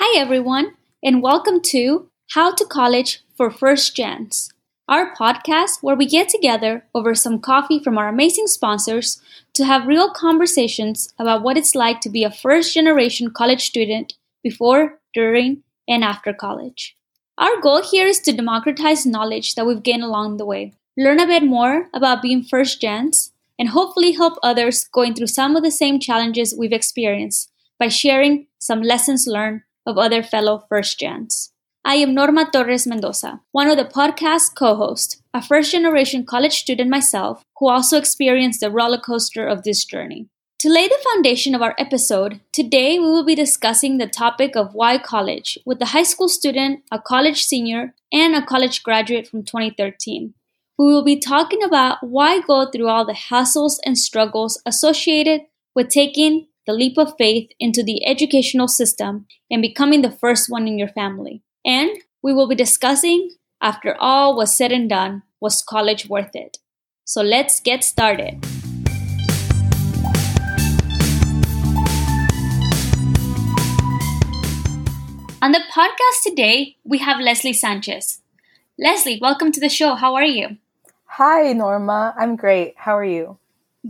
Hi everyone, and welcome to How to College for First Gens, our podcast where we get together over some coffee from our amazing sponsors to have real conversations about what it's like to be a first-generation college student before, during, and after college. Our goal here is to democratize knowledge that we've gained along the way, learn a bit more about being first gens, and hopefully help others going through some of the same challenges we've experienced by sharing some lessons learned of other fellow first gens. I am Norma Torres Mendoza, one of the podcast co-hosts, a first-generation college student myself who also experienced the roller coaster of this journey. To lay the foundation of our episode, today we will be discussing the topic of why college with a high school student, a college senior, and a college graduate from 2013. We will be talking about why go through all the hassles and struggles associated with taking the leap of faith into the educational system and becoming the first one in your family. And we will be discussing, after all was said and done, was college worth it? So let's get started. On the podcast today, we have Leslie Sanchez. Leslie, welcome to the show. How are you? Hi, Norma. I'm great. How are you?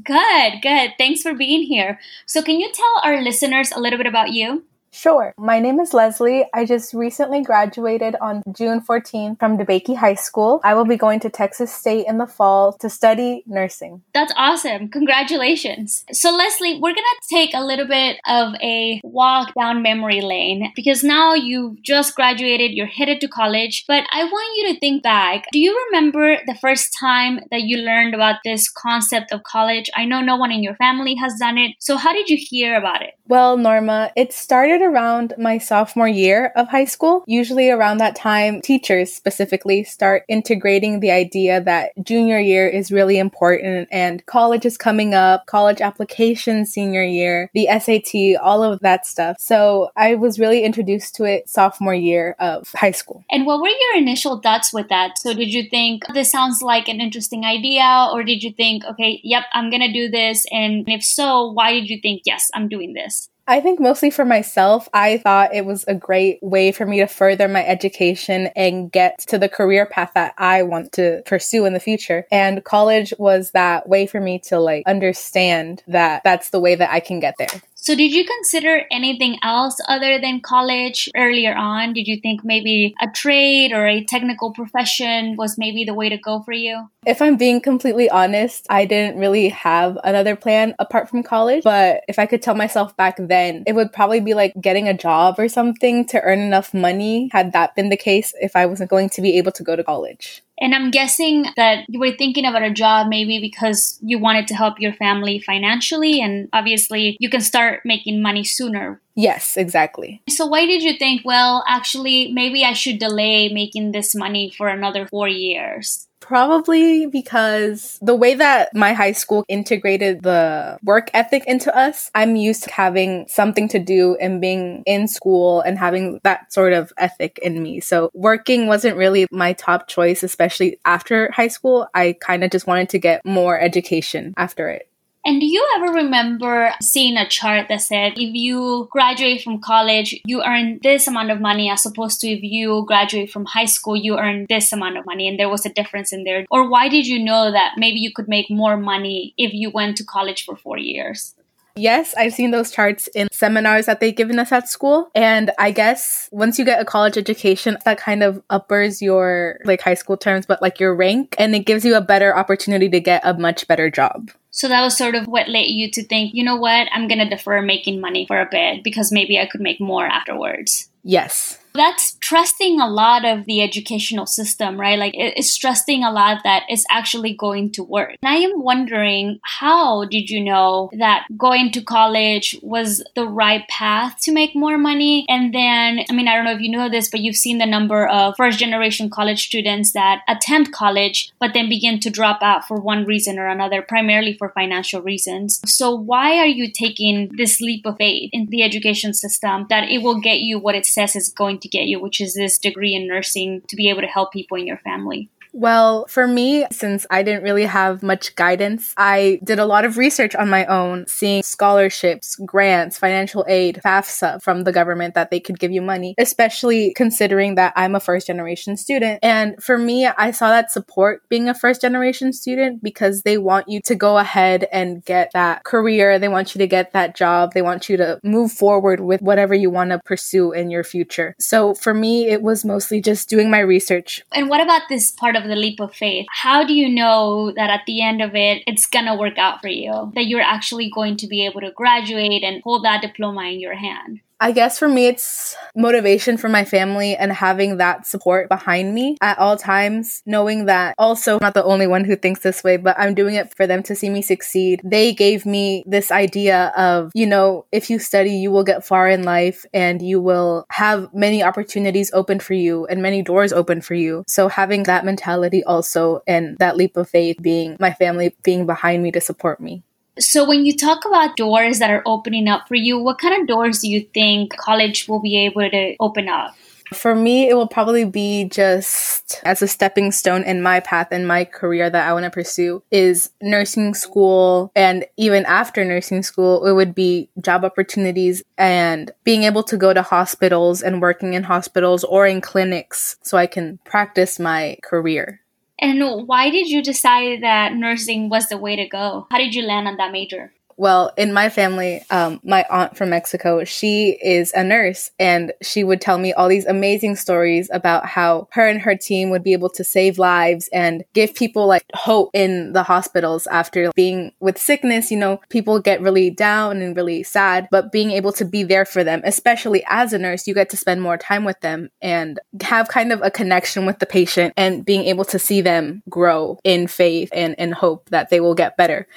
Good. Thanks for being here. So can you tell our listeners a little bit about you? Sure. My name is Leslie. I just recently graduated on June 14th from DeBakey High School. I will be going to Texas State in the fall to study nursing. That's awesome. Congratulations. So Leslie, we're going to take a little bit of a walk down memory lane because now you've just graduated, you're headed to college, but I want you to think back. Do you remember the first time that you learned about this concept of college? I know no one in your family has done it. So how did you hear about it? Well, Norma, it started around my sophomore year of high school. Usually around that time, teachers specifically start integrating the idea that junior year is really important and college is coming up, college application senior year, the SAT, all of that stuff. So I was really introduced to it sophomore year of high school. And what were your initial thoughts with that? So did you think this sounds like an interesting idea, or did you think, okay, yep, I'm going to do this? And if so, why did you think, yes, I'm doing this? I think mostly for myself, I thought it was a great way for me to further my education and get to the career path that I want to pursue in the future. And college was that way for me to understand that that's the way that I can get there. So did you consider anything else other than college earlier on? Did you think maybe a trade or a technical profession was maybe the way to go for you? If I'm being completely honest, I didn't really have another plan apart from college. But if I could tell myself back then, it would probably be getting a job or something to earn enough money, had that been the case, if I wasn't going to be able to go to college. And I'm guessing that you were thinking about a job maybe because you wanted to help your family financially, and obviously you can start making money sooner. Yes, exactly. So why did you think, well, actually, maybe I should delay making this money for another 4 years? Probably because the way that my high school integrated the work ethic into us, I'm used to having something to do and being in school and having that sort of ethic in me. So working wasn't really my top choice, especially after high school. I kind of just wanted to get more education after it. And do you ever remember seeing a chart that said, if you graduate from college, you earn this amount of money, as opposed to if you graduate from high school, you earn this amount of money, and there was a difference in there? Or why did you know that maybe you could make more money if you went to college for 4 years? Yes, I've seen those charts in seminars that they've given us at school. And I guess once you get a college education, that kind of uppers your high school terms, but your rank, and it gives you a better opportunity to get a much better job. So that was sort of what led you to think, you know what, I'm going to defer making money for a bit because maybe I could make more afterwards. Yes. That's trusting a lot of the educational system, right? It's trusting a lot that it's actually going to work. And I am wondering, how did you know that going to college was the right path to make more money? And then, I don't know if you know this, but you've seen the number of first-generation college students that attempt college, but then begin to drop out for one reason or another, primarily for financial reasons. So why are you taking this leap of faith in the education system that it will get you what it says it's going to get you, which is this degree in nursing to be able to help people in your family? Well, for me, since I didn't really have much guidance, I did a lot of research on my own, seeing scholarships, grants, financial aid, FAFSA from the government that they could give you money, especially considering that I'm a first-generation student. And for me, I saw that support being a first-generation student because they want you to go ahead and get that career. They want you to get that job. They want you to move forward with whatever you want to pursue in your future. So for me, it was mostly just doing my research. And what about this part of the leap of faith? How do you know that at the end of it, it's gonna work out for you, that you're actually going to be able to graduate and hold that diploma in your hand? I guess for me, it's motivation from my family and having that support behind me at all times, knowing that also I'm not the only one who thinks this way, but I'm doing it for them to see me succeed. They gave me this idea of, you know, if you study, you will get far in life and you will have many opportunities open for you and many doors open for you. So having that mentality also and that leap of faith being my family being behind me to support me. So when you talk about doors that are opening up for you, what kind of doors do you think college will be able to open up? For me, it will probably be just as a stepping stone in my path and my career that I want to pursue is nursing school. And even after nursing school, it would be job opportunities and being able to go to hospitals and working in hospitals or in clinics so I can practice my career. And why did you decide that nursing was the way to go? How did you land on that major? Well, in my family, my aunt from Mexico, she is a nurse, and she would tell me all these amazing stories about how her and her team would be able to save lives and give people like hope in the hospitals after being with sickness. You know, people get really down and really sad, but being able to be there for them, especially as a nurse, you get to spend more time with them and have kind of a connection with the patient and being able to see them grow in faith and in hope that they will get better.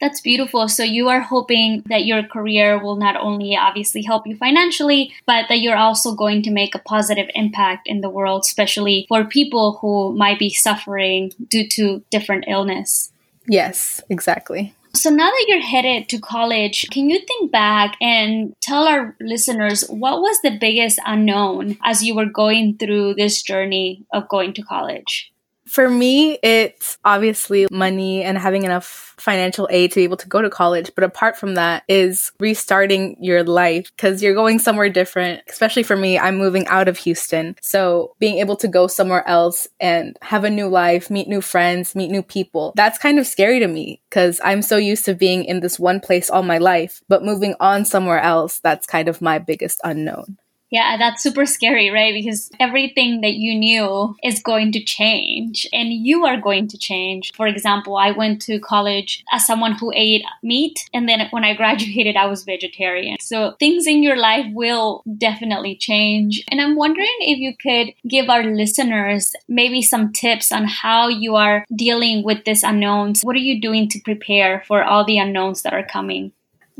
That's beautiful. So you are hoping that your career will not only obviously help you financially, but that you're also going to make a positive impact in the world, especially for people who might be suffering due to different illness. Yes, exactly. So now that you're headed to college, can you think back and tell our listeners what was the biggest unknown as you were going through this journey of going to college? For me, it's obviously money and having enough financial aid to be able to go to college. But apart from that is restarting your life because you're going somewhere different. Especially for me, I'm moving out of Houston. So being able to go somewhere else and have a new life, meet new friends, meet new people, that's kind of scary to me because I'm so used to being in this one place all my life. But moving on somewhere else, that's kind of my biggest unknown. Yeah, that's super scary, right? Because everything that you knew is going to change and you are going to change. For example, I went to college as someone who ate meat. And then when I graduated, I was vegetarian. So things in your life will definitely change. And I'm wondering if you could give our listeners maybe some tips on how you are dealing with these unknowns. What are you doing to prepare for all the unknowns that are coming?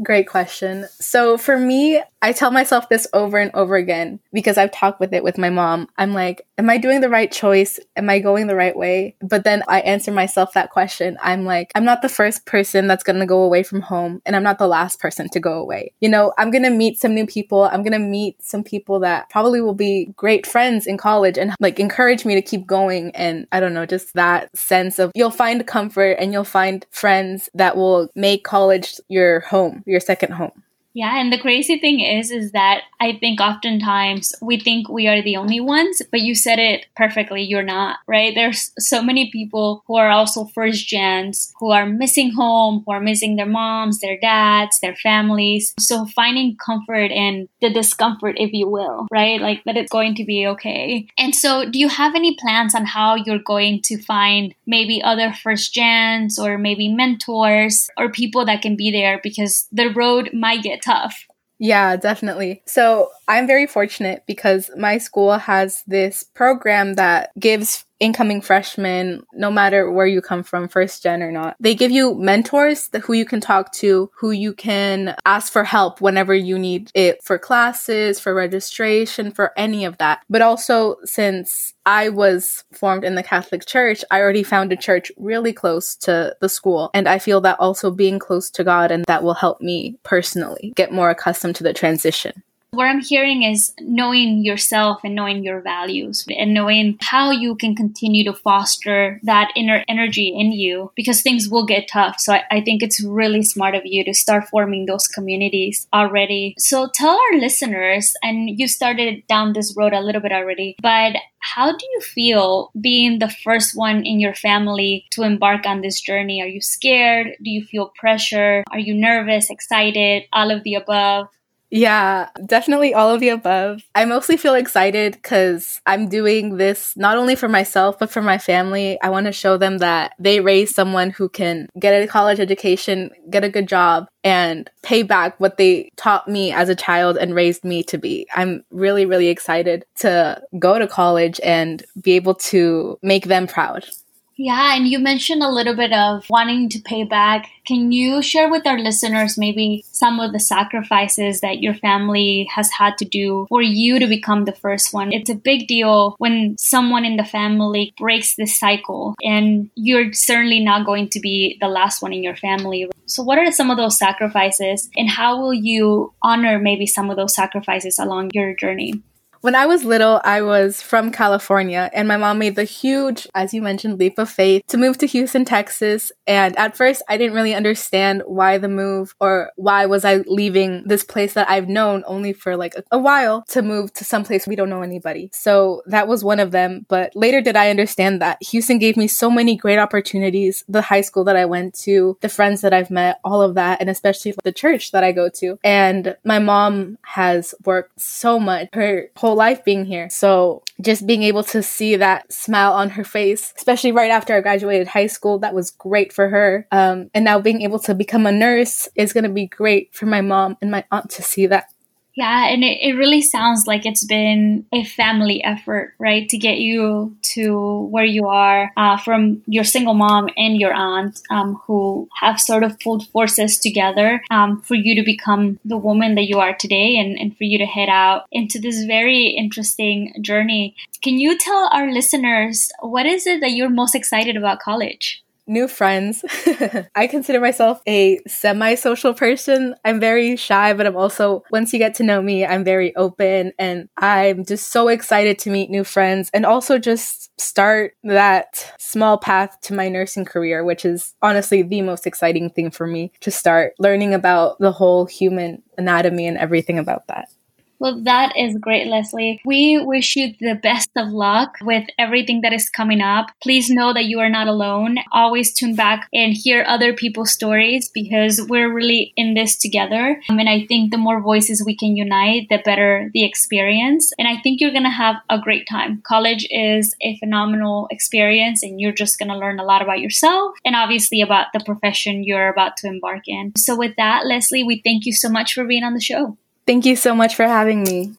Great question. So for me, I tell myself this over and over again because I've talked with it with my mom. I'm like, am I doing the right choice? Am I going the right way? But then I answer myself that question. I'm like, I'm not the first person that's going to go away from home and I'm not the last person to go away. You know, I'm going to meet some new people. I'm going to meet some people that probably will be great friends in college and like encourage me to keep going. And I don't know, just that sense of you'll find comfort and you'll find friends that will make college your home. Your second home. Yeah, and the crazy thing is that I think oftentimes we think we are the only ones, but you said it perfectly, you're not, right? There's so many people who are also first gens, who are missing home, who are missing their moms, their dads, their families. So finding comfort in the discomfort, if you will, right? Like that it's going to be okay. And so do you have any plans on how you're going to find maybe other first gens or maybe mentors or people that can be there because the road might get tough. Yeah, definitely. So I'm very fortunate because my school has this program that gives incoming freshmen, no matter where you come from, first gen or not, they give you mentors who you can talk to, who you can ask for help whenever you need it for classes, for registration, for any of that. But also, since I was formed in the Catholic Church, I already found a church really close to the school. And I feel that also being close to God and that will help me personally get more accustomed to the transition. What I'm hearing is knowing yourself and knowing your values and knowing how you can continue to foster that inner energy in you, because things will get tough. So I think it's really smart of you to start forming those communities already. So tell our listeners, and you started down this road a little bit already, but how do you feel being the first one in your family to embark on this journey? Are you scared? Do you feel pressure? Are you nervous, excited, all of the above? Yeah, definitely all of the above. I mostly feel excited because I'm doing this not only for myself, but for my family. I want to show them that they raise someone who can get a college education, get a good job, and pay back what they taught me as a child and raised me to be. I'm really, really excited to go to college and be able to make them proud. Yeah, and you mentioned a little bit of wanting to pay back. Can you share with our listeners maybe some of the sacrifices that your family has had to do for you to become the first one? It's a big deal when someone in the family breaks this cycle, and you're certainly not going to be the last one in your family. So what are some of those sacrifices, and how will you honor maybe some of those sacrifices along your journey? When I was little, I was from California, and my mom made the huge, as you mentioned, leap of faith to move to Houston, Texas. And at first, I didn't really understand why the move, or why was I leaving this place that I've known only for like a while to move to someplace we don't know anybody. So that was one of them. But later did I understand that Houston gave me so many great opportunities, the high school that I went to, the friends that I've met, all of that, and especially the church that I go to. And my mom has worked so much, her whole life being here. So just being able to see that smile on her face, especially right after I graduated high school, that was great for her. And now being able to become a nurse is going to be great for my mom and my aunt to see that. Yeah, and it really sounds like it's been a family effort, right? To get you to where you are from your single mom and your aunt who have sort of pulled forces together for you to become the woman that you are today, and for you to head out into this very interesting journey. Can you tell our listeners, what is it that you're most excited about college? New friends. I consider myself a semi-social person. I'm very shy, but I'm also, once you get to know me, I'm very open, and I'm just so excited to meet new friends and also just start that small path to my nursing career, which is honestly the most exciting thing for me, to start learning about the whole human anatomy and everything about that. Well, that is great, Leslie. We wish you the best of luck with everything that is coming up. Please know that you are not alone. Always tune back and hear other people's stories, because we're really in this together. And I think the more voices we can unite, the better the experience. And I think you're going to have a great time. College is a phenomenal experience, and you're just going to learn a lot about yourself and obviously about the profession you're about to embark in. So with that, Leslie, we thank you so much for being on the show. Thank you so much for having me.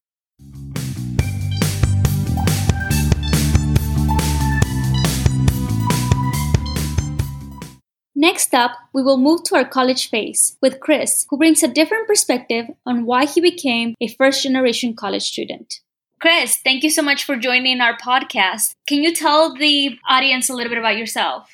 Next up, we will move to our college phase with Chris, who brings a different perspective on why he became a first-generation college student. Chris, thank you so much for joining our podcast. Can you tell the audience a little bit about yourself?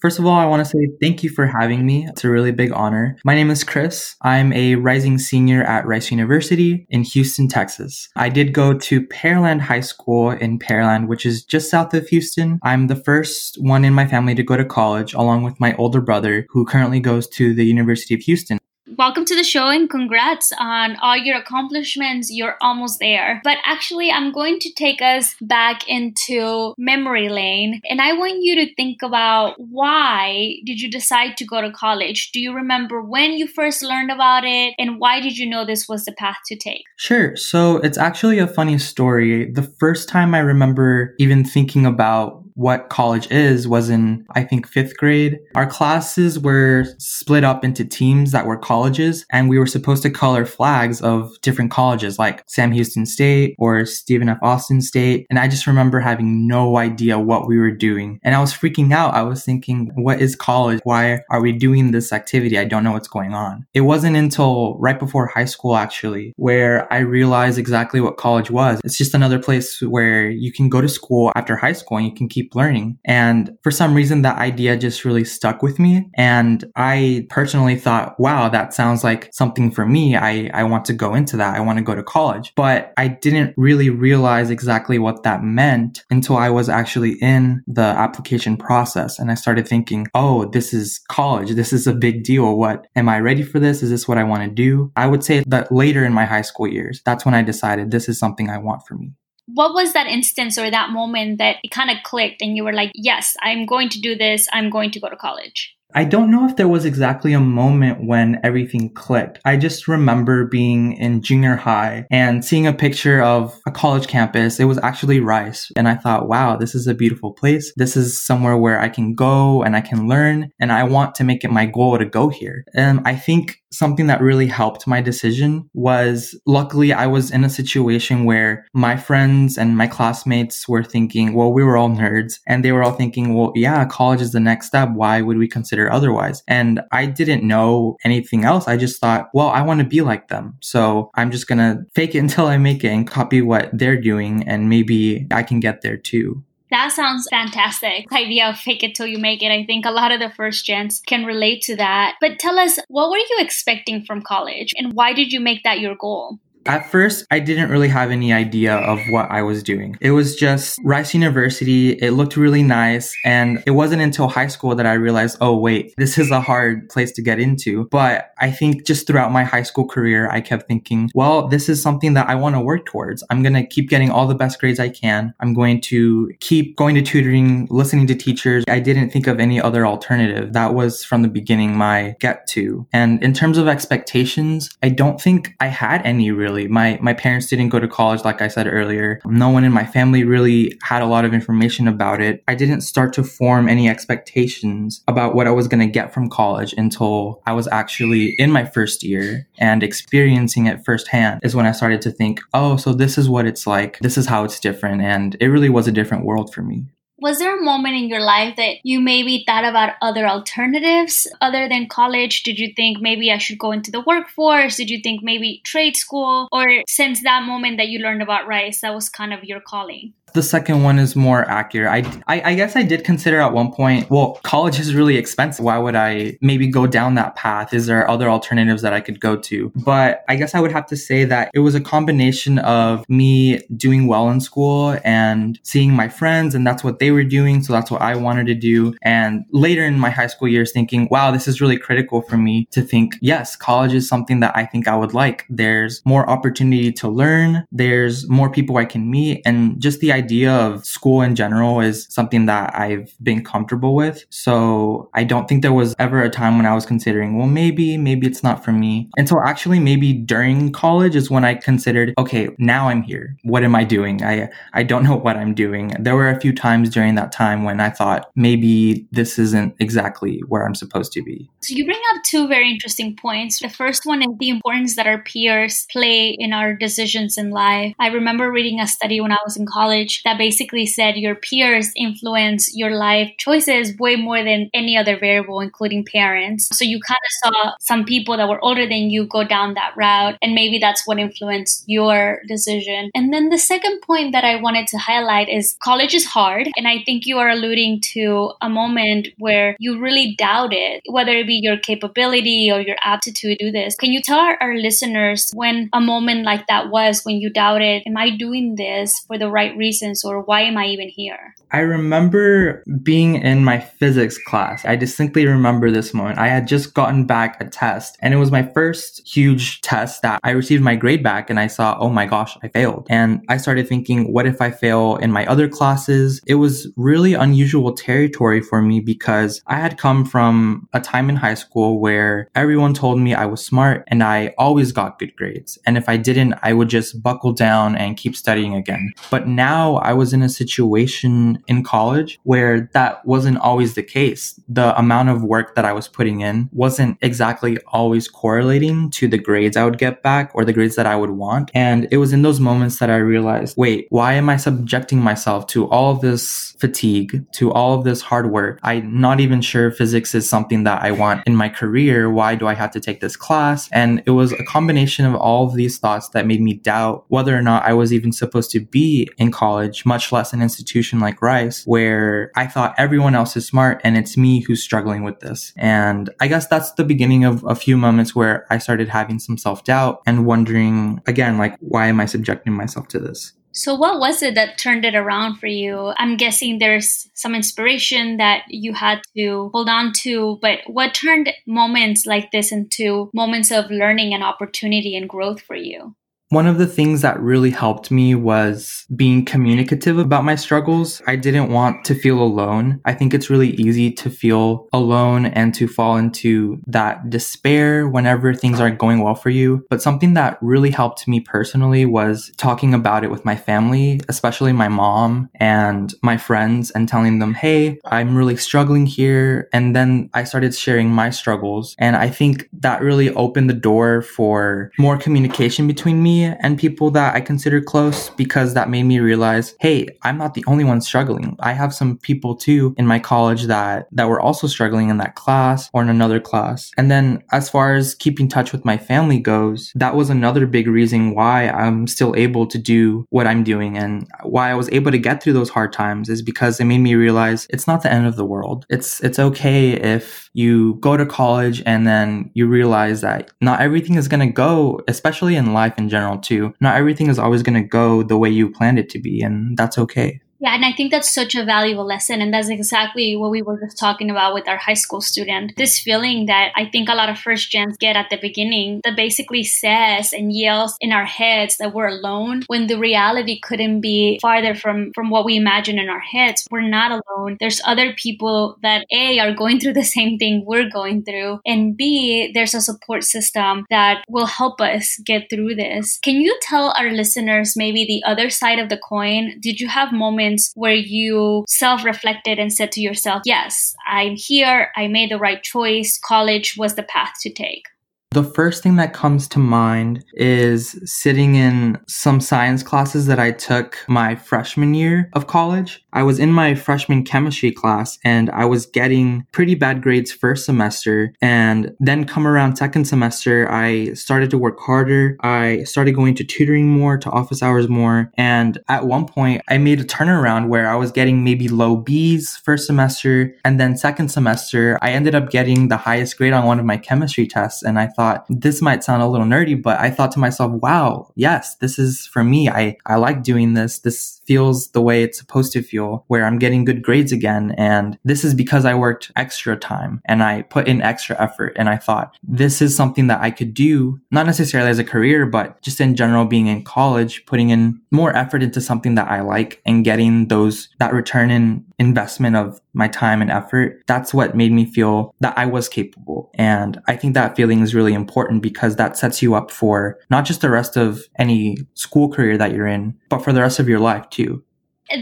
First of all, I want to say thank you for having me. It's a really big honor. My name is Chris. I'm a rising senior at Rice University in Houston, Texas. I did go to Pearland High School in Pearland, which is just south of Houston. I'm the first one in my family to go to college, along with my older brother, who currently goes to the University of Houston. Welcome to the show, and congrats on all your accomplishments. You're almost there. But actually, I'm going to take us back into memory lane, and I want you to think about, why did you decide to go to college? Do you remember when you first learned about it, and why did you know this was the path to take? Sure. So it's actually a funny story. The first time I remember even thinking about what college is was in, I think, fifth grade. Our classes were split up into teams that were colleges, and we were supposed to color flags of different colleges like Sam Houston State or Stephen F. Austin State. And I just remember having no idea what we were doing. And I was freaking out. I was thinking, what is college? Why are we doing this activity? I don't know what's going on. It wasn't until right before high school, actually, where I realized exactly what college was. It's just another place where you can go to school after high school and you can keep keep learning. And for some reason, that idea just really stuck with me. And I personally thought, wow, that sounds like something for me. I want to go into that. I want to go to college. But I didn't really realize exactly what that meant until I was actually in the application process. And I started thinking, oh, this is college. This is a big deal. What, am I ready for this? Is this what I want to do? I would say that later in my high school years, that's when I decided this is something I want for me. What was that instance or that moment that it kind of clicked and you were like, yes, I'm going to do this. I'm going to go to college. I don't know if there was exactly a moment when everything clicked. I just remember being in junior high and seeing a picture of a college campus. It was actually Rice. And I thought, wow, this is a beautiful place. This is somewhere where I can go and I can learn. And I want to make it my goal to go here. And I think something that really helped my decision was, luckily, I was in a situation where my friends and my classmates were thinking, well, we were all nerds. And they were all thinking, well, yeah, college is the next step. Why would we consider otherwise? And I didn't know anything else. I just thought, well, I want to be like them. So I'm just going to fake it until I make it and copy what they're doing. And maybe I can get there too. That sounds fantastic. The idea of fake it till you make it. I think a lot of the first gens can relate to that. But tell us, what were you expecting from college? And why did you make that your goal? At first, I didn't really have any idea of what I was doing. It was just Rice University. It looked really nice. And it wasn't until high school that I realized, oh, wait, this is a hard place to get into. But I think just throughout my high school career, I kept thinking, well, this is something that I want to work towards. I'm going to keep getting all the best grades I can. I'm going to keep going to tutoring, listening to teachers. I didn't think of any other alternative. That was from the beginning my get to. And in terms of expectations, I don't think I had any really. My parents didn't go to college, like I said earlier. No one in my family really had a lot of information about it. I didn't start to form any expectations about what I was going to get from college until I was actually in my first year and experiencing it firsthand is when I started to think, oh, so this is what it's like. This is how it's different. And it really was a different world for me. Was there a moment in your life that you maybe thought about other alternatives other than college? Did you think maybe I should go into the workforce? Did you think maybe trade school? Or since that moment that you learned about Rice, that was kind of your calling? The second one is more accurate. I guess I did consider at one point, well, college is really expensive. Why would I maybe go down that path? Is there other alternatives that I could go to? But I guess I would have to say that it was a combination of me doing well in school and seeing my friends, and that's what they were doing. So that's what I wanted to do. And later in my high school years thinking, wow, this is really critical for me to think, yes, college is something that I think I would like. There's more opportunity to learn. There's more people I can meet. And just the idea of school in general is something that I've been comfortable with. So I don't think there was ever a time when I was considering, well, maybe it's not for me. And so actually maybe during college is when I considered, okay, now I'm here. What am I doing? I don't know what I'm doing. There were a few times during that time when I thought maybe this isn't exactly where I'm supposed to be. So you bring up two very interesting points. The first one is the importance that our peers play in our decisions in life. I remember reading a study when I was in college that basically said your peers influence your life choices way more than any other variable, including parents. So you kind of saw some people that were older than you go down that route, and maybe that's what influenced your decision. And then the second point that I wanted to highlight is college is hard, and I think you are alluding to a moment where you really doubted whether it be your capability or your aptitude to do this. Can you tell our listeners when a moment like that was when you doubted, am I doing this for the right reason? Or why am I even here? I remember being in my physics class. I distinctly remember this moment. I had just gotten back a test, and it was my first huge test that I received my grade back, and I saw, oh my gosh, I failed. And I started thinking, what if I fail in my other classes? It was really unusual territory for me because I had come from a time in high school where everyone told me I was smart and I always got good grades. And if I didn't, I would just buckle down and keep studying again. But now I was in a situation in college where that wasn't always the case. The amount of work that I was putting in wasn't exactly always correlating to the grades I would get back or the grades that I would want. And it was in those moments that I realized, wait, why am I subjecting myself to all of this fatigue, to all of this hard work? I'm not even sure physics is something that I want in my career. Why do I have to take this class? And it was a combination of all of these thoughts that made me doubt whether or not I was even supposed to be in college college, much less an institution like Rice, where I thought everyone else is smart and it's me who's struggling with this. And I guess that's the beginning of a few moments where I started having some self-doubt and wondering, again, like, why am I subjecting myself to this? So what was it that turned it around for you? I'm guessing there's some inspiration that you had to hold on to, but what turned moments like this into moments of learning and opportunity and growth for you? One of the things that really helped me was being communicative about my struggles. I didn't want to feel alone. I think it's really easy to feel alone and to fall into that despair whenever things aren't going well for you. But something that really helped me personally was talking about it with my family, especially my mom and my friends, and telling them, hey, I'm really struggling here. And then I started sharing my struggles. And I think that really opened the door for more communication between me and people that I consider close, because that made me realize, hey, I'm not the only one struggling. I have some people too in my college that were also struggling in that class or in another class. And then as far as keeping touch with my family goes, that was another big reason why I'm still able to do what I'm doing and why I was able to get through those hard times, is because it made me realize it's not the end of the world. It's okay if you go to college and then you realize that not everything is going to go, especially in life in general too. Not everything is always going to go the way you planned it to be, and that's okay. Yeah, and I think that's such a valuable lesson. And that's exactly what we were just talking about with our high school student. This feeling that I think a lot of first gens get at the beginning, that basically says and yells in our heads that we're alone, when the reality couldn't be farther from what we imagine in our heads. We're not alone. There's other people that A, are going through the same thing we're going through, and B, there's a support system that will help us get through this. Can you tell our listeners maybe the other side of the coin? Did you have moments where you self-reflected and said to yourself, yes, I'm here, I made the right choice, college was the path to take? The first thing that comes to mind is sitting in some science classes that I took my freshman year of college. I was in my freshman chemistry class and I was getting pretty bad grades first semester, and then come around second semester, I started to work harder. I started going to tutoring more, to office hours more. And at one point I made a turnaround where I was getting maybe low B's first semester, and then second semester I ended up getting the highest grade on one of my chemistry tests. And I thought, this might sound a little nerdy, but I thought to myself, wow, yes, this is for me. I like doing this. This feels the way it's supposed to feel, where I'm getting good grades again. And this is because I worked extra time and I put in extra effort. And I thought, this is something that I could do, not necessarily as a career, but just in general, being in college, putting in more effort into something that I like and getting that return in investment of my time and effort. That's what made me feel that I was capable. And I think that feeling is really important, because that sets you up for not just the rest of any school career that you're in, but for the rest of your life too.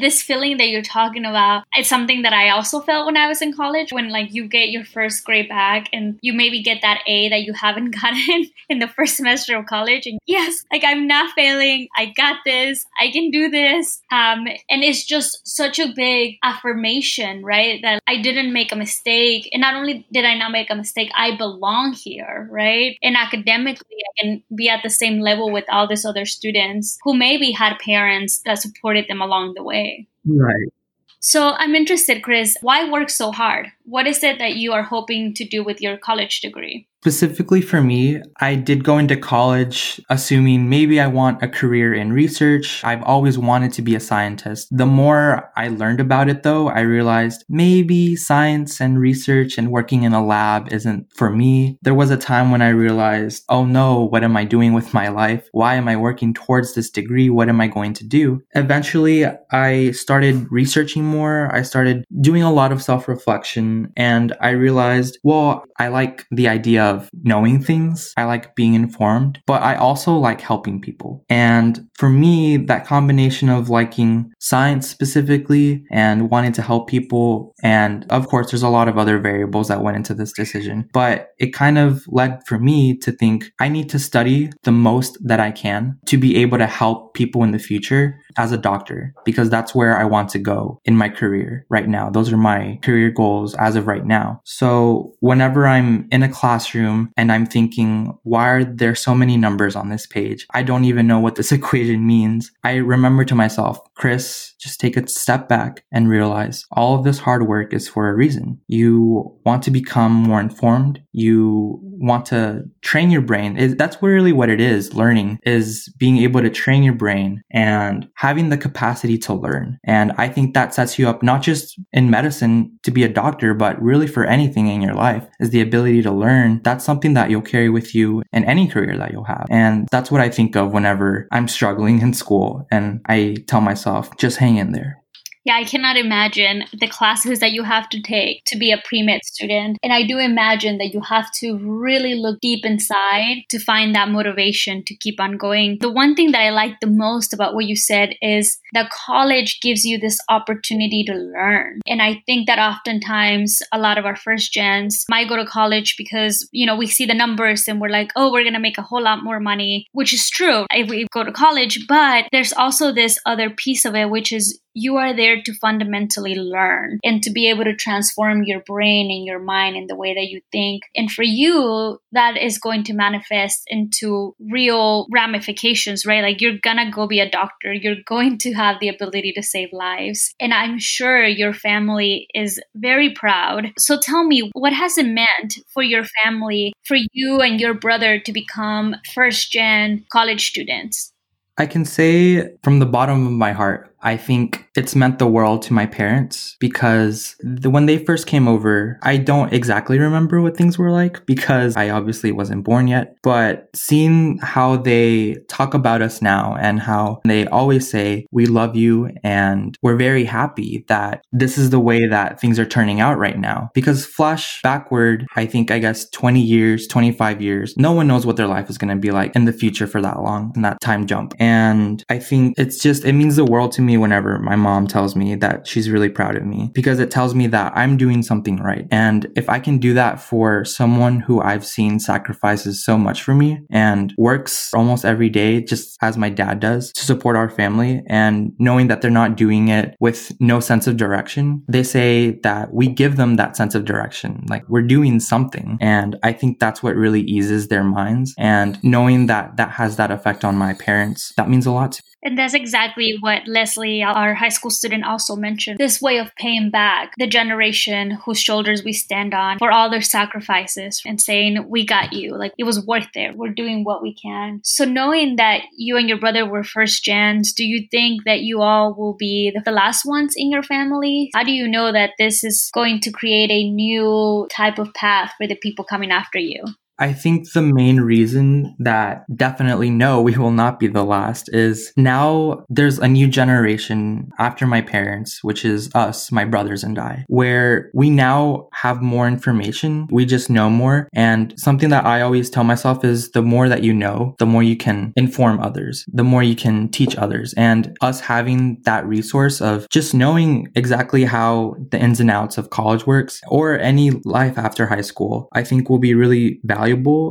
This feeling that you're talking about, it's something that I also felt when I was in college, when like you get your first grade back and you maybe get that A that you haven't gotten in the first semester of college. And yes, like I'm not failing. I got this. I can do this. And it's just such a big affirmation, right? That I didn't make a mistake. And not only did I not make a mistake, I belong here, right? And academically, I can be at the same level with all these other students who maybe had parents that supported them along the way. Right. So I'm interested, Chris, why work so hard? What is it that you are hoping to do with your college degree? Specifically for me, I did go into college assuming maybe I want a career in research. I've always wanted to be a scientist. The more I learned about it, though, I realized maybe science and research and working in a lab isn't for me. There was a time when I realized, oh no, what am I doing with my life? Why am I working towards this degree? What am I going to do? Eventually, I started researching more. I started doing a lot of self-reflection, and I realized, well, I like the idea of knowing things. I like being informed, but I also like helping people. And for me, that combination of liking science specifically and wanting to help people, and of course, there's a lot of other variables that went into this decision, but it kind of led for me to think I need to study the most that I can to be able to help people in the future as a doctor, because that's where I want to go in my career right now. Those are my career goals as of right now. So whenever I'm in a classroom and I'm thinking, why are there so many numbers on this page? I don't even know what this equation means. I remember to myself, Chris, just take a step back and realize all of this hard work is for a reason. You want to become more informed. You want to train your brain. That's really what it is. Learning is being able to train your brain and having the capacity to learn. And I think that sets you up not just in medicine to be a doctor, but really for anything in your life is the ability to learn. That's something that you'll carry with you in any career that you'll have. And that's what I think of whenever I'm struggling in school and I tell myself, just hang in there. Yeah, I cannot imagine the classes that you have to take to be a pre-med student. And I do imagine that you have to really look deep inside to find that motivation to keep on going. The one thing that I like the most about what you said is that college gives you this opportunity to learn. And I think that oftentimes a lot of our first gens might go to college because, you know, we see the numbers and we're like, oh, we're going to make a whole lot more money, which is true if we go to college. But there's also this other piece of it, which is you are there to fundamentally learn and to be able to transform your brain and your mind in the way that you think. And for you, that is going to manifest into real ramifications, right? Like you're going to go be a doctor. You're going to have the ability to save lives. And I'm sure your family is very proud. So tell me, what has it meant for your family, for you and your brother to become first-gen college students? I can say from the bottom of my heart, I think it's meant the world to my parents because when they first came over, I don't exactly remember what things were like because I obviously wasn't born yet. But seeing how they talk about us now and how they always say, we love you and we're very happy that this is the way that things are turning out right now. Because flash backward, I guess 20 years, 25 years, no one knows what their life is going to be like in the future for that long and that time jump. And I think it's just, it means the world to me whenever my mom tells me that she's really proud of me because it tells me that I'm doing something right. And if I can do that for someone who I've seen sacrifices so much for me and works almost every day, just as my dad does, to support our family and knowing that they're not doing it with no sense of direction, they say that we give them that sense of direction, like we're doing something. And I think that's what really eases their minds. And knowing that that has that effect on my parents, that means a lot to me. And that's exactly what Leslie, our high school student, also mentioned. This way of paying back the generation whose shoulders we stand on for all their sacrifices and saying, we got you. Like, it was worth it. We're doing what we can. So knowing that you and your brother were first gens, do you think that you all will be the last ones in your family? How do you know that this is going to create a new type of path for the people coming after you? I think the main reason that definitely no, we will not be the last is now there's a new generation after my parents, which is us, my brothers and I, where we now have more information. We just know more. And something that I always tell myself is the more that you know, the more you can inform others, the more you can teach others. And us having that resource of just knowing exactly how the ins and outs of college works or any life after high school, I think will be really valuable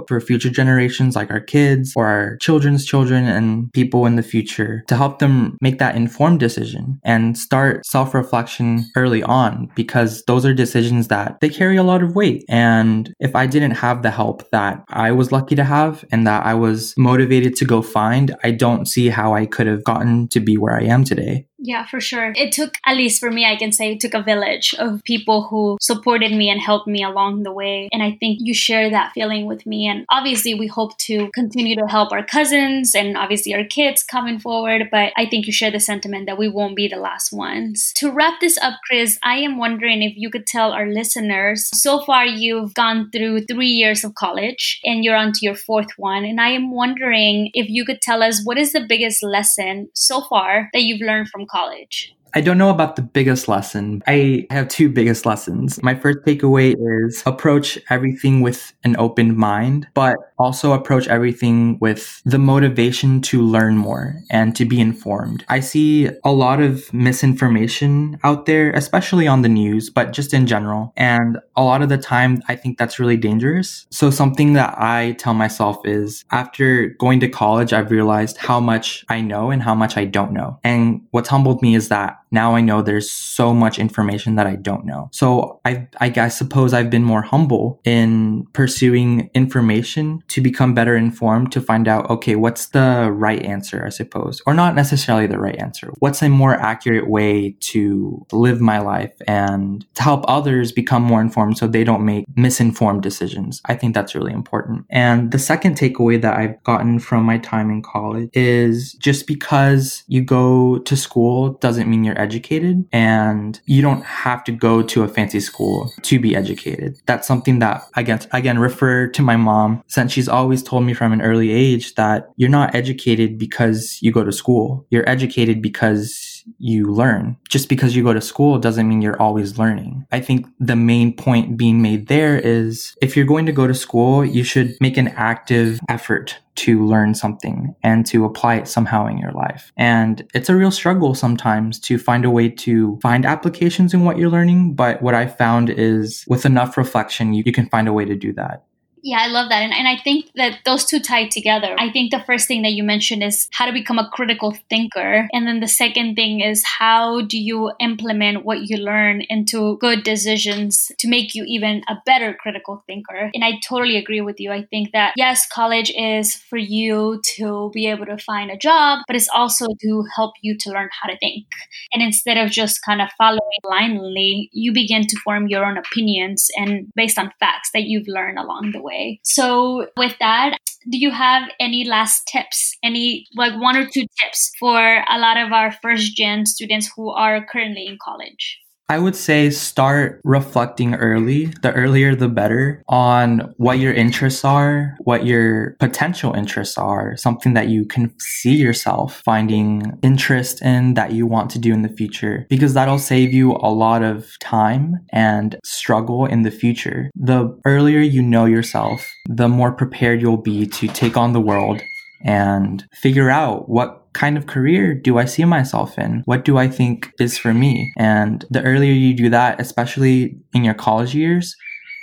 for future generations like our kids or our children's children and people in the future to help them make that informed decision and start self-reflection early on because those are decisions that they carry a lot of weight. And if I didn't have the help that I was lucky to have and that I was motivated to go find, I don't see how I could have gotten to be where I am today. Yeah, for sure. It took, at least for me, I can say it took a village of people who supported me and helped me along the way. And I think you share that feeling with me. And obviously, we hope to continue to help our cousins and obviously our kids coming forward. But I think you share the sentiment that we won't be the last ones. To wrap this up, Chris, I am wondering if you could tell our listeners, so far you've gone through 3 years of college and you're on to your fourth one. And I am wondering if you could tell us what is the biggest lesson so far that you've learned from college? I don't know about the biggest lesson. I have two biggest lessons. My first takeaway is approach everything with an open mind, but also approach everything with the motivation to learn more and to be informed. I see a lot of misinformation out there, especially on the news, but just in general. And a lot of the time, I think that's really dangerous. So something that I tell myself is after going to college, I've realized how much I know and how much I don't know. And what's humbled me is that Now I know there's so much information that I don't know. So I suppose I've been more humble in pursuing information to become better informed, to find out, okay, what's the right answer, I suppose, or not necessarily the right answer. What's a more accurate way to live my life and to help others become more informed so they don't make misinformed decisions? I think that's really important. And the second takeaway that I've gotten from my time in college is just because you go to school doesn't mean you're educated, and you don't have to go to a fancy school to be educated. That's something that again refer to my mom, since she's always told me from an early age that you're not educated because you go to school. You're educated because you learn. Just because you go to school doesn't mean you're always learning. I think the main point being made there is if you're going to go to school, you should make an active effort to learn something and to apply it somehow in your life. And it's a real struggle sometimes to find a way to find applications in what you're learning. But what I found is with enough reflection, you can find a way to do that. Yeah, I love that. And I think that those two tie together. I think the first thing that you mentioned is how to become a critical thinker. And then the second thing is how do you implement what you learn into good decisions to make you even a better critical thinker? And I totally agree with you. I think that, yes, college is for you to be able to find a job, but it's also to help you to learn how to think. And instead of just kind of following blindly, you begin to form your own opinions and based on facts that you've learned along the way. So with that, do you have any last tips, any like one or two tips for a lot of our first gen students who are currently in college? I would say start reflecting early. The earlier, the better, on what your interests are, what your potential interests are, something that you can see yourself finding interest in that you want to do in the future, because that'll save you a lot of time and struggle in the future. The earlier you know yourself, the more prepared you'll be to take on the world and figure out what kind of career do I see myself in? What do I think is for me? And the earlier you do that, especially in your college years,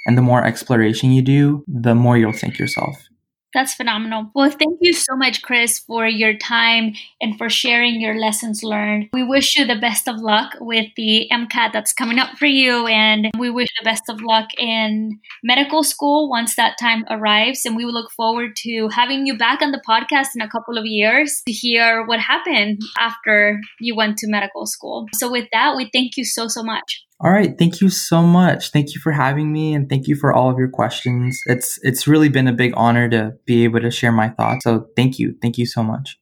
and the more exploration you do, the more you'll think yourself. That's phenomenal. Well, thank you so much, Chris, for your time and for sharing your lessons learned. We wish you the best of luck with the MCAT that's coming up for you. And we wish the best of luck in medical school once that time arrives. And we look forward to having you back on the podcast in a couple of years to hear what happened after you went to medical school. So with that, we thank you so, so much. All right. Thank you so much. Thank you for having me. And thank you for all of your questions. It's really been a big honor to be able to share my thoughts. So thank you. Thank you so much.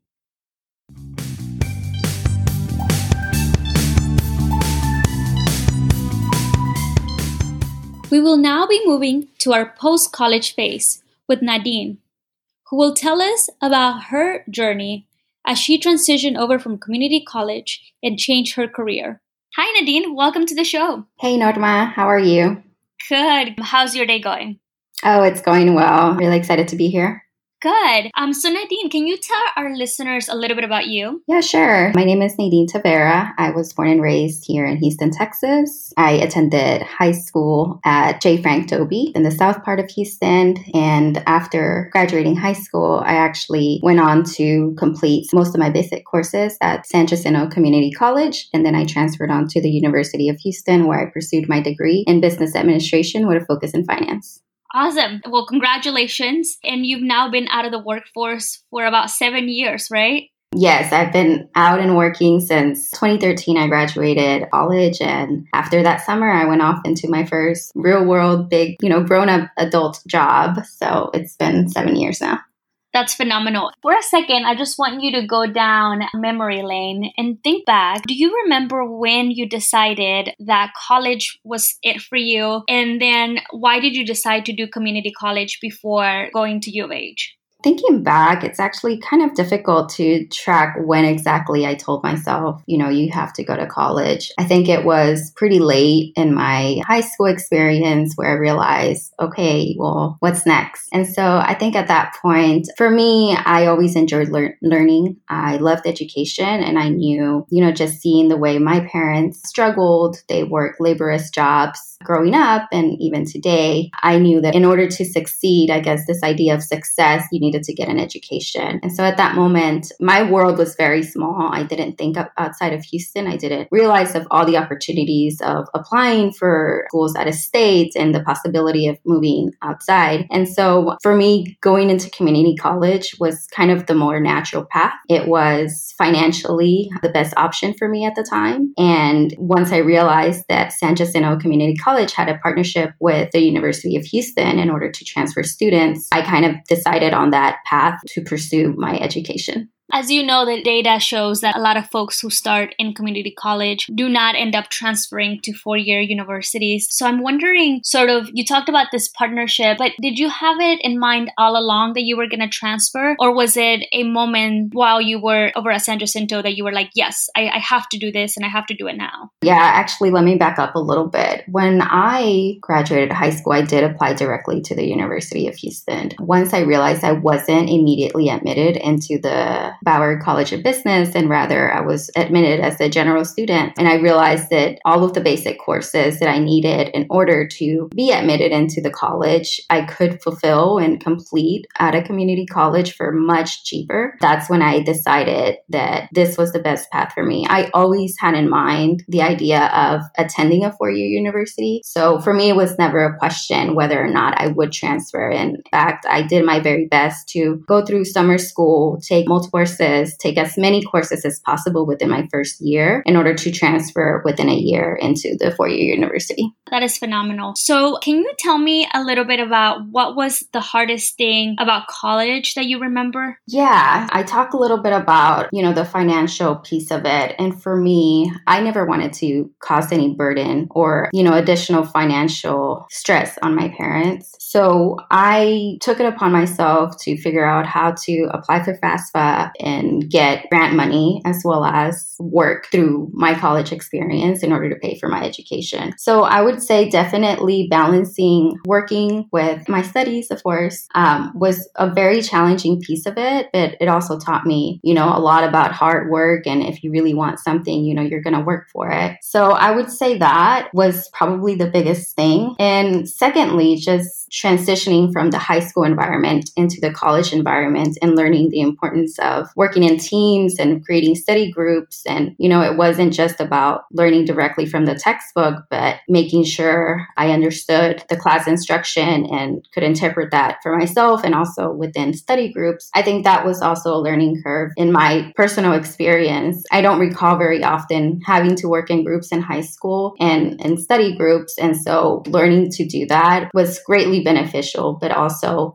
We will now be moving to our post-college phase with Nadine, who will tell us about her journey as she transitioned over from community college and changed her career. Hi, Nadine. Welcome to the show. Hey, Norma. How are you? Good. How's your day going? Oh, it's going well. Really excited to be here. Good. So Nadine, can you tell our listeners a little bit about you? Yeah, sure. My name is Nadine Tavera. I was born and raised here in Houston, Texas. I attended high school at J. Frank Dobie in the south part of Houston. And after graduating high school, I actually went on to complete most of my basic courses at San Jacinto Community College. And then I transferred on to the University of Houston, where I pursued my degree in business administration with a focus in finance. Awesome. Well, congratulations. And you've now been out of the workforce for about 7 years, right? Yes, I've been out and working since 2013. I graduated college. And after that summer, I went off into my first real world, big, grown up adult job. So it's been 7 years now. That's phenomenal. For a second, I just want you to go down memory lane and think back. Do you remember when you decided that college was it for you? And then why did you decide to do community college before going to U of H? Thinking back, it's actually kind of difficult to track when exactly I told myself, you have to go to college. I think it was pretty late in my high school experience where I realized, okay, well, what's next? And so I think at that point, for me, I always enjoyed learning. I loved education, and I knew, just seeing the way my parents struggled, they worked laborious jobs. Growing up and even today, I knew that in order to succeed, I guess this idea of success, you need needed to get an education. And so at that moment, my world was very small. I didn't think outside of Houston. I didn't realize of all the opportunities of applying for schools out of state and the possibility of moving outside. And so for me, going into community college was kind of the more natural path. It was financially the best option for me at the time. And once I realized that San Jacinto Community College had a partnership with the University of Houston in order to transfer students, I kind of decided on that path to pursue my education. As you know, the data shows that a lot of folks who start in community college do not end up transferring to four-year universities. So I'm wondering, you talked about this partnership, but did you have it in mind all along that you were going to transfer? Or was it a moment while you were over at San Jacinto that you were like, yes, I have to do this and I have to do it now? Yeah, actually, let me back up a little bit. When I graduated high school, I did apply directly to the University of Houston. Once I realized I wasn't immediately admitted into the Bauer College of Business, and rather I was admitted as a general student. And I realized that all of the basic courses that I needed in order to be admitted into the college, I could fulfill and complete at a community college for much cheaper. That's when I decided that this was the best path for me. I always had in mind the idea of attending a four-year university. So for me, it was never a question whether or not I would transfer. And in fact, I did my very best to go through summer school, take multiple courses, take as many courses as possible within my first year in order to transfer within a year into the four-year university. That is phenomenal. So can you tell me a little bit about what was the hardest thing about college that you remember? Yeah, I talk a little bit about, the financial piece of it. And for me, I never wanted to cause any burden or, additional financial stress on my parents. So I took it upon myself to figure out how to apply for FAFSA and get grant money as well as work through my college experience in order to pay for my education. So I would say definitely balancing working with my studies, of course, was a very challenging piece of it. But it also taught me, a lot about hard work. And if you really want something, you're going to work for it. So I would say that was probably the biggest thing. And secondly, just transitioning from the high school environment into the college environment and learning the importance of working in teams and creating study groups. And, it wasn't just about learning directly from the textbook, but making sure I understood the class instruction and could interpret that for myself and also within study groups. I think that was also a learning curve in my personal experience. I don't recall very often having to work in groups in high school and study groups. And so learning to do that was greatly beneficial, but also,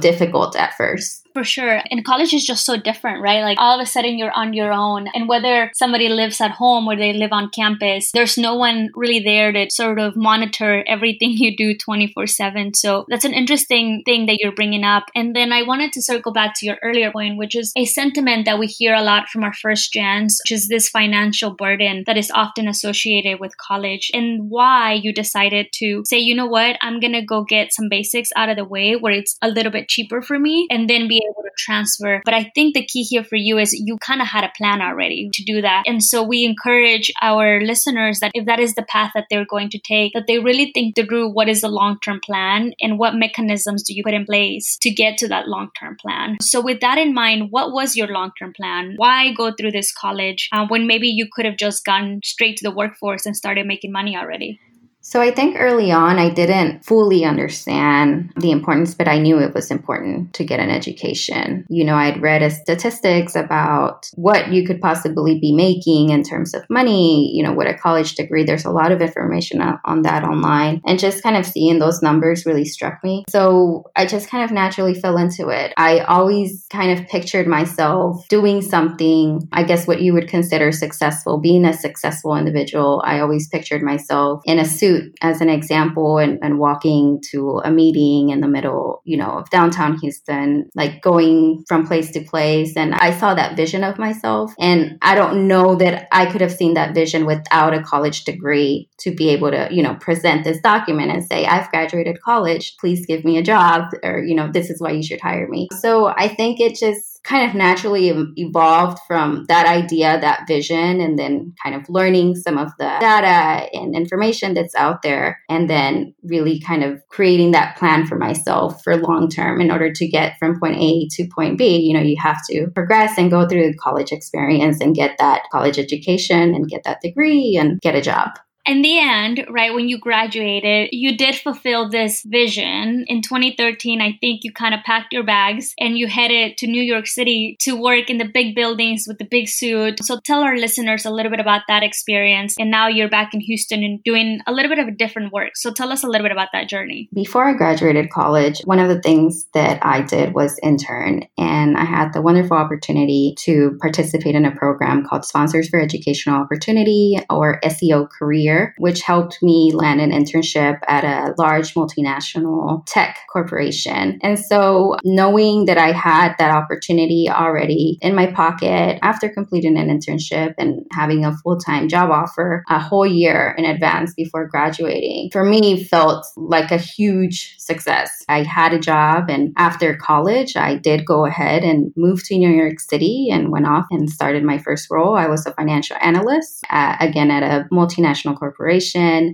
difficult at first. For sure. And college is just so different, right? Like all of a sudden you're on your own. And whether somebody lives at home or they live on campus, there's no one really there to monitor everything you do 24/7. So that's an interesting thing that you're bringing up. And then I wanted to circle back to your earlier point, which is a sentiment that we hear a lot from our first gens, which is this financial burden that is often associated with college, and why you decided to say, you know what, I'm going to go get some basics out of the way where it's a little bit cheaper for me and then be able to transfer. But I think the key here for you is you kind of had a plan already to do that. And so we encourage our listeners that if that is the path that they're going to take, that they really think through what is the long-term plan and what mechanisms do you put in place to get to that long-term plan. So with that in mind, what was your long-term plan? Why go through this college when maybe you could have just gone straight to the workforce and started making money already? So I think early on, I didn't fully understand the importance, but I knew it was important to get an education. I'd read statistics about what you could possibly be making in terms of money, with a college degree. There's a lot of information on that online. And just kind of seeing those numbers really struck me. So I just kind of naturally fell into it. I always kind of pictured myself doing something, I guess what you would consider successful, being a successful individual. I always pictured myself in a suit, as an example, and walking to a meeting in the middle, of downtown Houston, like going from place to place. And I saw that vision of myself. And I don't know that I could have seen that vision without a college degree to be able to, present this document and say, I've graduated college, please give me a job, or, this is why you should hire me. So I think it just kind of naturally evolved from that idea, that vision, and then kind of learning some of the data and information that's out there, and then really kind of creating that plan for myself for long term. In order to get from point A to point B, you know, you have to progress and go through the college experience and get that college education and get that degree and get a job. In the end, right, when you graduated, you did fulfill this vision. In 2013, I think you kind of packed your bags and you headed to New York City to work in the big buildings with the big suit. So tell our listeners a little bit about that experience. And now you're back in Houston and doing a little bit of a different work. So tell us a little bit about that journey. Before I graduated college, one of the things that I did was intern. And I had the wonderful opportunity to participate in a program called Sponsors for Educational Opportunity, or SEO Career, which helped me land an internship at a large multinational tech corporation. And so knowing that I had that opportunity already in my pocket after completing an internship and having a full-time job offer a whole year in advance before graduating, for me felt like a huge success. I had a job, and after college, I did go ahead and move to New York City and went off and started my first role. I was a financial analyst, again, at a multinational corporation.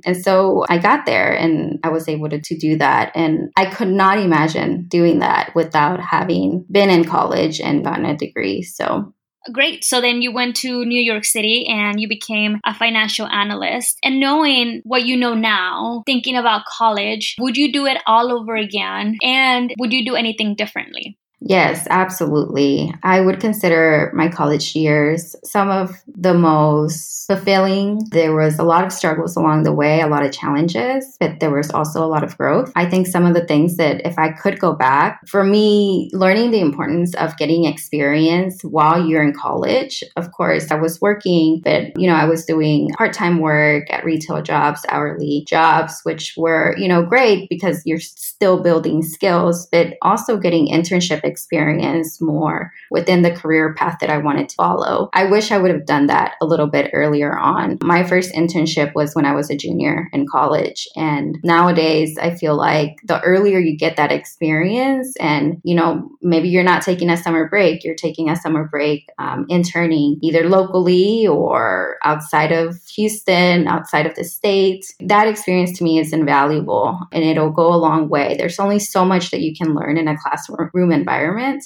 And so I got there and I was able to do that. And I could not imagine doing that without having been in college and gotten a degree. So great. So then you went to New York City and you became a financial analyst. And knowing what you know now, thinking about college, would you do it all over again? And would you do anything differently? Yes, absolutely. I would consider my college years some of the most fulfilling. There was a lot of struggles along the way, a lot of challenges, but there was also a lot of growth. I think some of the things that if I could go back, for me, learning the importance of getting experience while you're in college. Of course, I was working, but, you know, I was doing part-time work at retail jobs, hourly jobs, which were, you know, great because you're still building skills, but also getting internship experience more within the career path that I wanted to follow. I wish I would have done that a little bit earlier on. My first internship was when I was a junior in college. And nowadays, I feel like the earlier you get that experience and, you know, maybe you're not taking a summer break, you're taking a summer break interning either locally or outside of Houston, outside of the state. That experience to me is invaluable and it'll go a long way. There's only so much that you can learn in a classroom environment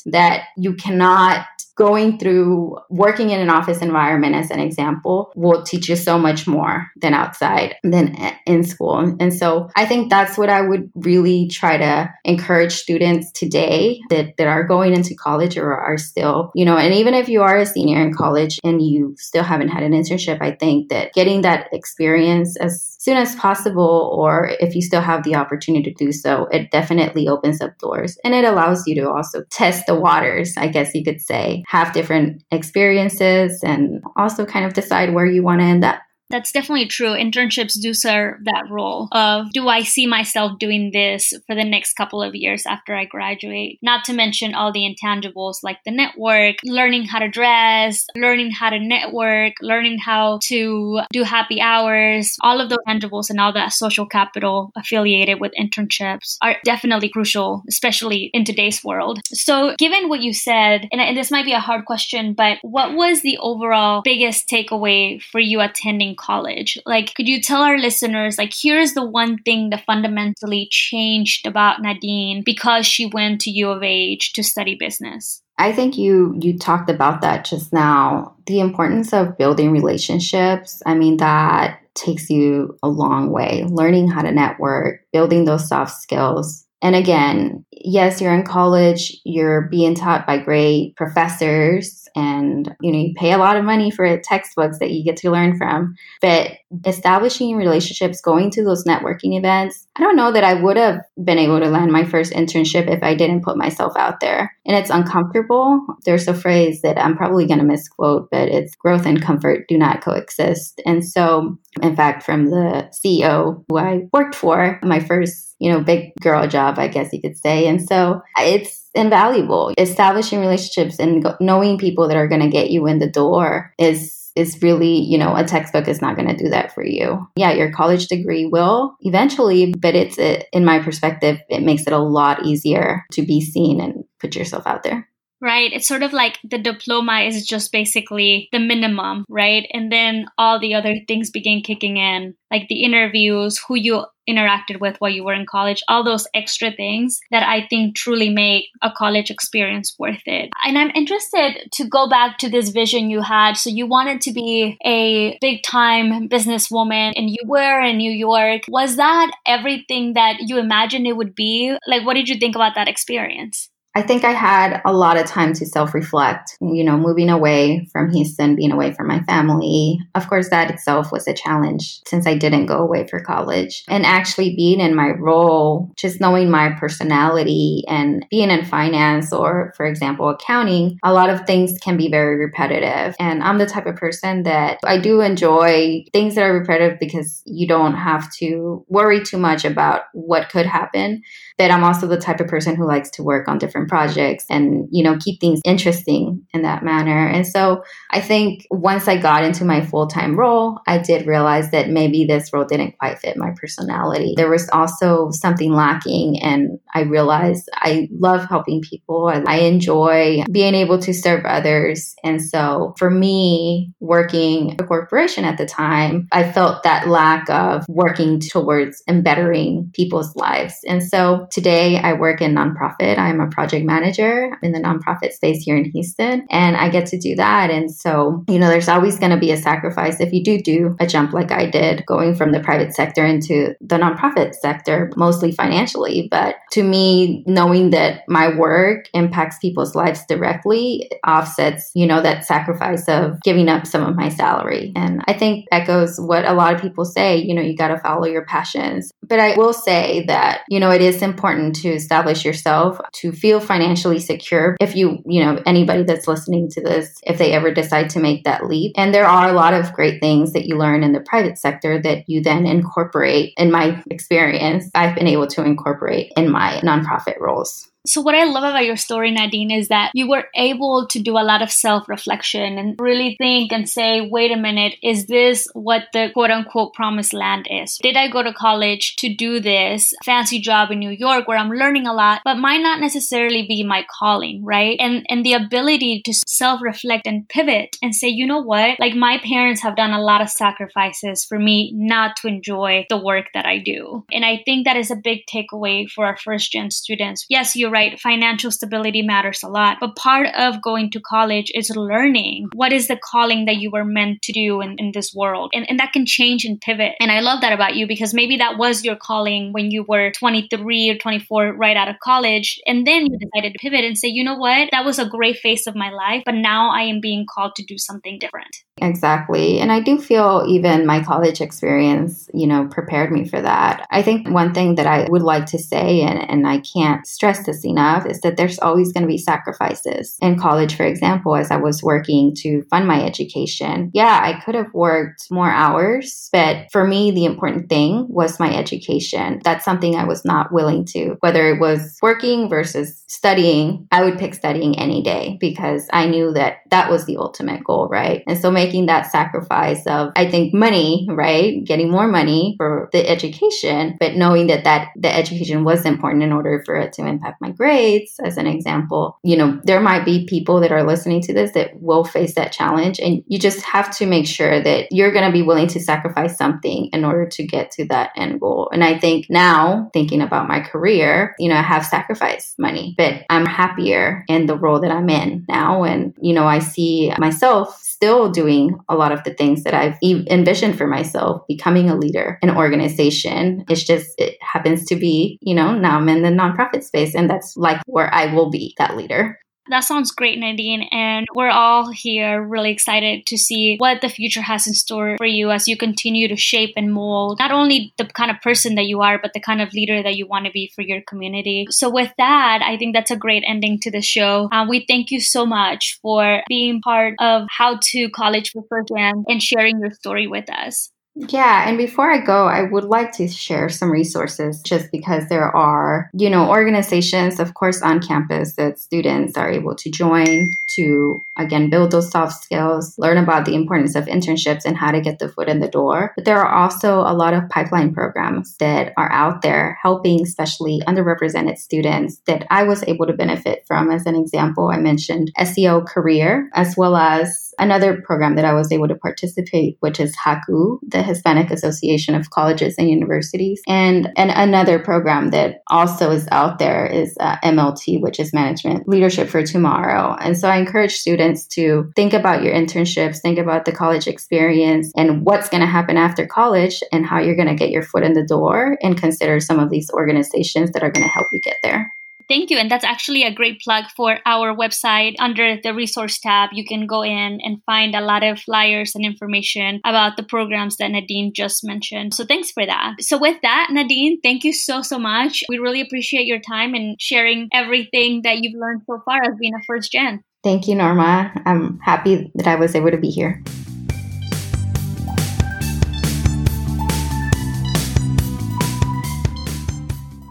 that you cannot. Going through working in an office environment, as an example, will teach you so much more than outside, than in school. And so I think that's what I would really try to encourage students today that are going into college or are still, you know, and even if you are a senior in college and you still haven't had an internship, I think that getting that experience as soon as possible, or if you still have the opportunity to do so, it definitely opens up doors. And it allows you to also test the waters, I guess you could say, have different experiences and also kind of decide where you want to end up. That's definitely true. Internships do serve that role of, do I see myself doing this for the next couple of years after I graduate? Not to mention all the intangibles like the network, learning how to dress, learning how to network, learning how to do happy hours. All of those intangibles and all that social capital affiliated with internships are definitely crucial, especially in today's world. So given what you said, and this might be a hard question, but what was the overall biggest takeaway for you attending college? Like, could you tell our listeners, like, here's the one thing that fundamentally changed about Nadine because she went to U of H to study business? I think you talked about that just now, the importance of building relationships. I mean, that takes you a long way, learning how to network, building those soft skills. And again, yes, you're in college, you're being taught by great professors and, you know, you pay a lot of money for textbooks that you get to learn from, but establishing relationships, going to those networking events, I don't know that I would have been able to land my first internship if I didn't put myself out there. And it's uncomfortable. There's a phrase that I'm probably going to misquote, but it's growth and comfort do not coexist. And so, in fact, from the CEO who I worked for, my first, you know, big girl job, I guess you could say. And so it's invaluable. Establishing relationships and knowing people that are going to get you in the door is really, you know, a textbook is not going to do that for you. Yeah, your college degree will eventually, but in my perspective, it makes it a lot easier to be seen and put yourself out there. Right. It's sort of like the diploma is just basically the minimum, right? And then all the other things begin kicking in, like the interviews, who you interacted with while you were in college, all those extra things that I think truly make a college experience worth it. And I'm interested to go back to this vision you had. So you wanted to be a big time businesswoman and you were in New York. Was that everything that you imagined it would be? Like, what did you think about that experience? I think I had a lot of time to self-reflect, you know, moving away from Houston, being away from my family. Of course, that itself was a challenge since I didn't go away for college. And actually being in my role, just knowing my personality and being in finance or, for example, accounting, a lot of things can be very repetitive. And I'm the type of person that I do enjoy things that are repetitive because you don't have to worry too much about what could happen. But I'm also the type of person who likes to work on different projects and, you know, keep things interesting in that manner. And so I think once I got into my full-time role, I did realize that maybe this role didn't quite fit my personality. There was also something lacking, and I realized I love helping people. I enjoy being able to serve others. And so for me, working at a corporation at the time, I felt that lack of working towards and bettering people's lives. And so today I work in nonprofit. I'm a project manager in the nonprofit space here in Houston, and I get to do that. And so, you know, there's always going to be a sacrifice if you do a jump like I did, going from the private sector into the nonprofit sector, mostly financially. But to me, knowing that my work impacts people's lives directly offsets, you know, that sacrifice of giving up some of my salary. And I think echoes what a lot of people say, you know, you got to follow your passions. But I will say that, you know, it is important to establish yourself to feel financially secure. If you anybody that's listening to this, if they ever decide to make that leap. And there are a lot of great things that you learn in the private sector that you then incorporate. In my experience, I've been able to incorporate in my nonprofit roles. So what I love about your story, Nadine, is that you were able to do a lot of self-reflection and really think and say, wait a minute, is this what the quote-unquote promised land is? Did I go to college to do this fancy job in New York where I'm learning a lot, but might not necessarily be my calling, right? And the ability to self-reflect and pivot and say, you know what? Like, my parents have done a lot of sacrifices for me not to enjoy the work that I do. And I think that is a big takeaway for our first-gen students. Yes, you're right. Financial stability matters a lot. But part of going to college is learning what is the calling that you were meant to do in this world. And that can change and pivot. And I love that about you, because maybe that was your calling when you were 23 or 24 right out of college. And then you decided to pivot and say, you know what? That was a great phase of my life, but now I am being called to do something different. Exactly. And I do feel even my college experience, you know, prepared me for that. I think one thing that I would like to say, and I can't stress this enough, is that there's always going to be sacrifices. In college, for example, as I was working to fund my education, I could have worked more hours, but for me, the important thing was my education. That's something I was not willing to. Whether it was working versus studying, I would pick studying any day because I knew that that was the ultimate goal, right? And so making that sacrifice of, I think, money, right? Getting more money for the education, but knowing that the education was important in order for it to impact my grades, as an example. You know, there might be people that are listening to this that will face that challenge, and you just have to make sure that you're going to be willing to sacrifice something in order to get to that end goal. And I think now, thinking about my career, you know, I have sacrificed money, but I'm happier in the role that I'm in now. And, you know, I see myself still doing a lot of the things that I've envisioned for myself, becoming a leader, an organization. It's just, it happens to be, you know, now I'm in the nonprofit space, and that's like where I will be that leader. That sounds great, Nadine. And we're all here really excited to see what the future has in store for you as you continue to shape and mold not only the kind of person that you are, but the kind of leader that you want to be for your community. So with that, I think that's a great ending to the show. We thank you so much for being part of How to College for First Gen and sharing your story with us. Yeah. And before I go, I would like to share some resources just because there are, you know, organizations, of course, on campus that students are able to join to, again, build those soft skills, learn about the importance of internships and how to get the foot in the door. But there are also a lot of pipeline programs that are out there helping especially underrepresented students that I was able to benefit from. As an example, I mentioned SEO Career, as well as another program that I was able to participate, which is HACU, the Hispanic Association of Colleges and Universities. And another program that also is out there is MLT, which is Management Leadership for Tomorrow. And so I encourage students to think about your internships, think about the college experience and what's going to happen after college and how you're going to get your foot in the door, and consider some of these organizations that are going to help you get there. Thank you. And that's actually a great plug for our website. Under the resource tab, you can go in and find a lot of flyers and information about the programs that Nadine just mentioned. So thanks for that. So with that, Nadine, thank you so, so much. We really appreciate your time and sharing everything that you've learned so far as being a first gen. Thank you, Norma. I'm happy that I was able to be here.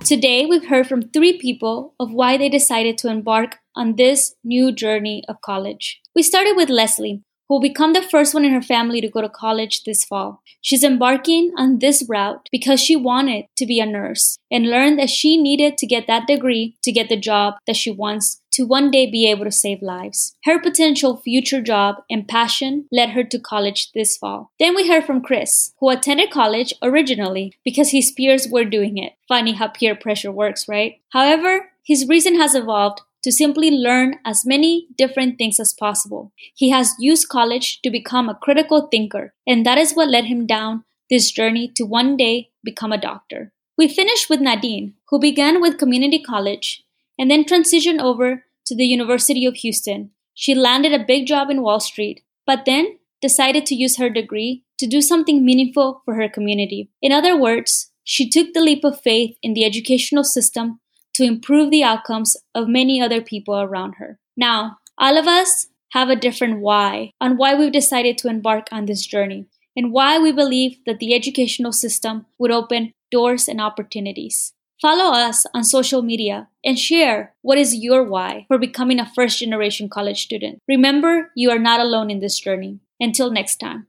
Today, we've heard from three people of why they decided to embark on this new journey of college. We started with Leslie, who will become the first one in her family to go to college this fall. She's embarking on this route because she wanted to be a nurse and learned that she needed to get that degree to get the job that she wants to one day be able to save lives. Her potential future job and passion led her to college this fall. Then we heard from Chris, who attended college originally because his peers were doing it. Funny how peer pressure works, right? However, his reason has evolved to simply learn as many different things as possible. He has used college to become a critical thinker, and that is what led him down this journey to one day become a doctor. We finished with Nadine, who began with community college and then transitioned over to the University of Houston. She landed a big job in Wall Street, but then decided to use her degree to do something meaningful for her community. In other words, she took the leap of faith in the educational system to improve the outcomes of many other people around her. Now, all of us have a different why on why we've decided to embark on this journey and why we believe that the educational system would open doors and opportunities. Follow us on social media and share what is your why for becoming a first-generation college student. Remember, you are not alone in this journey. Until next time.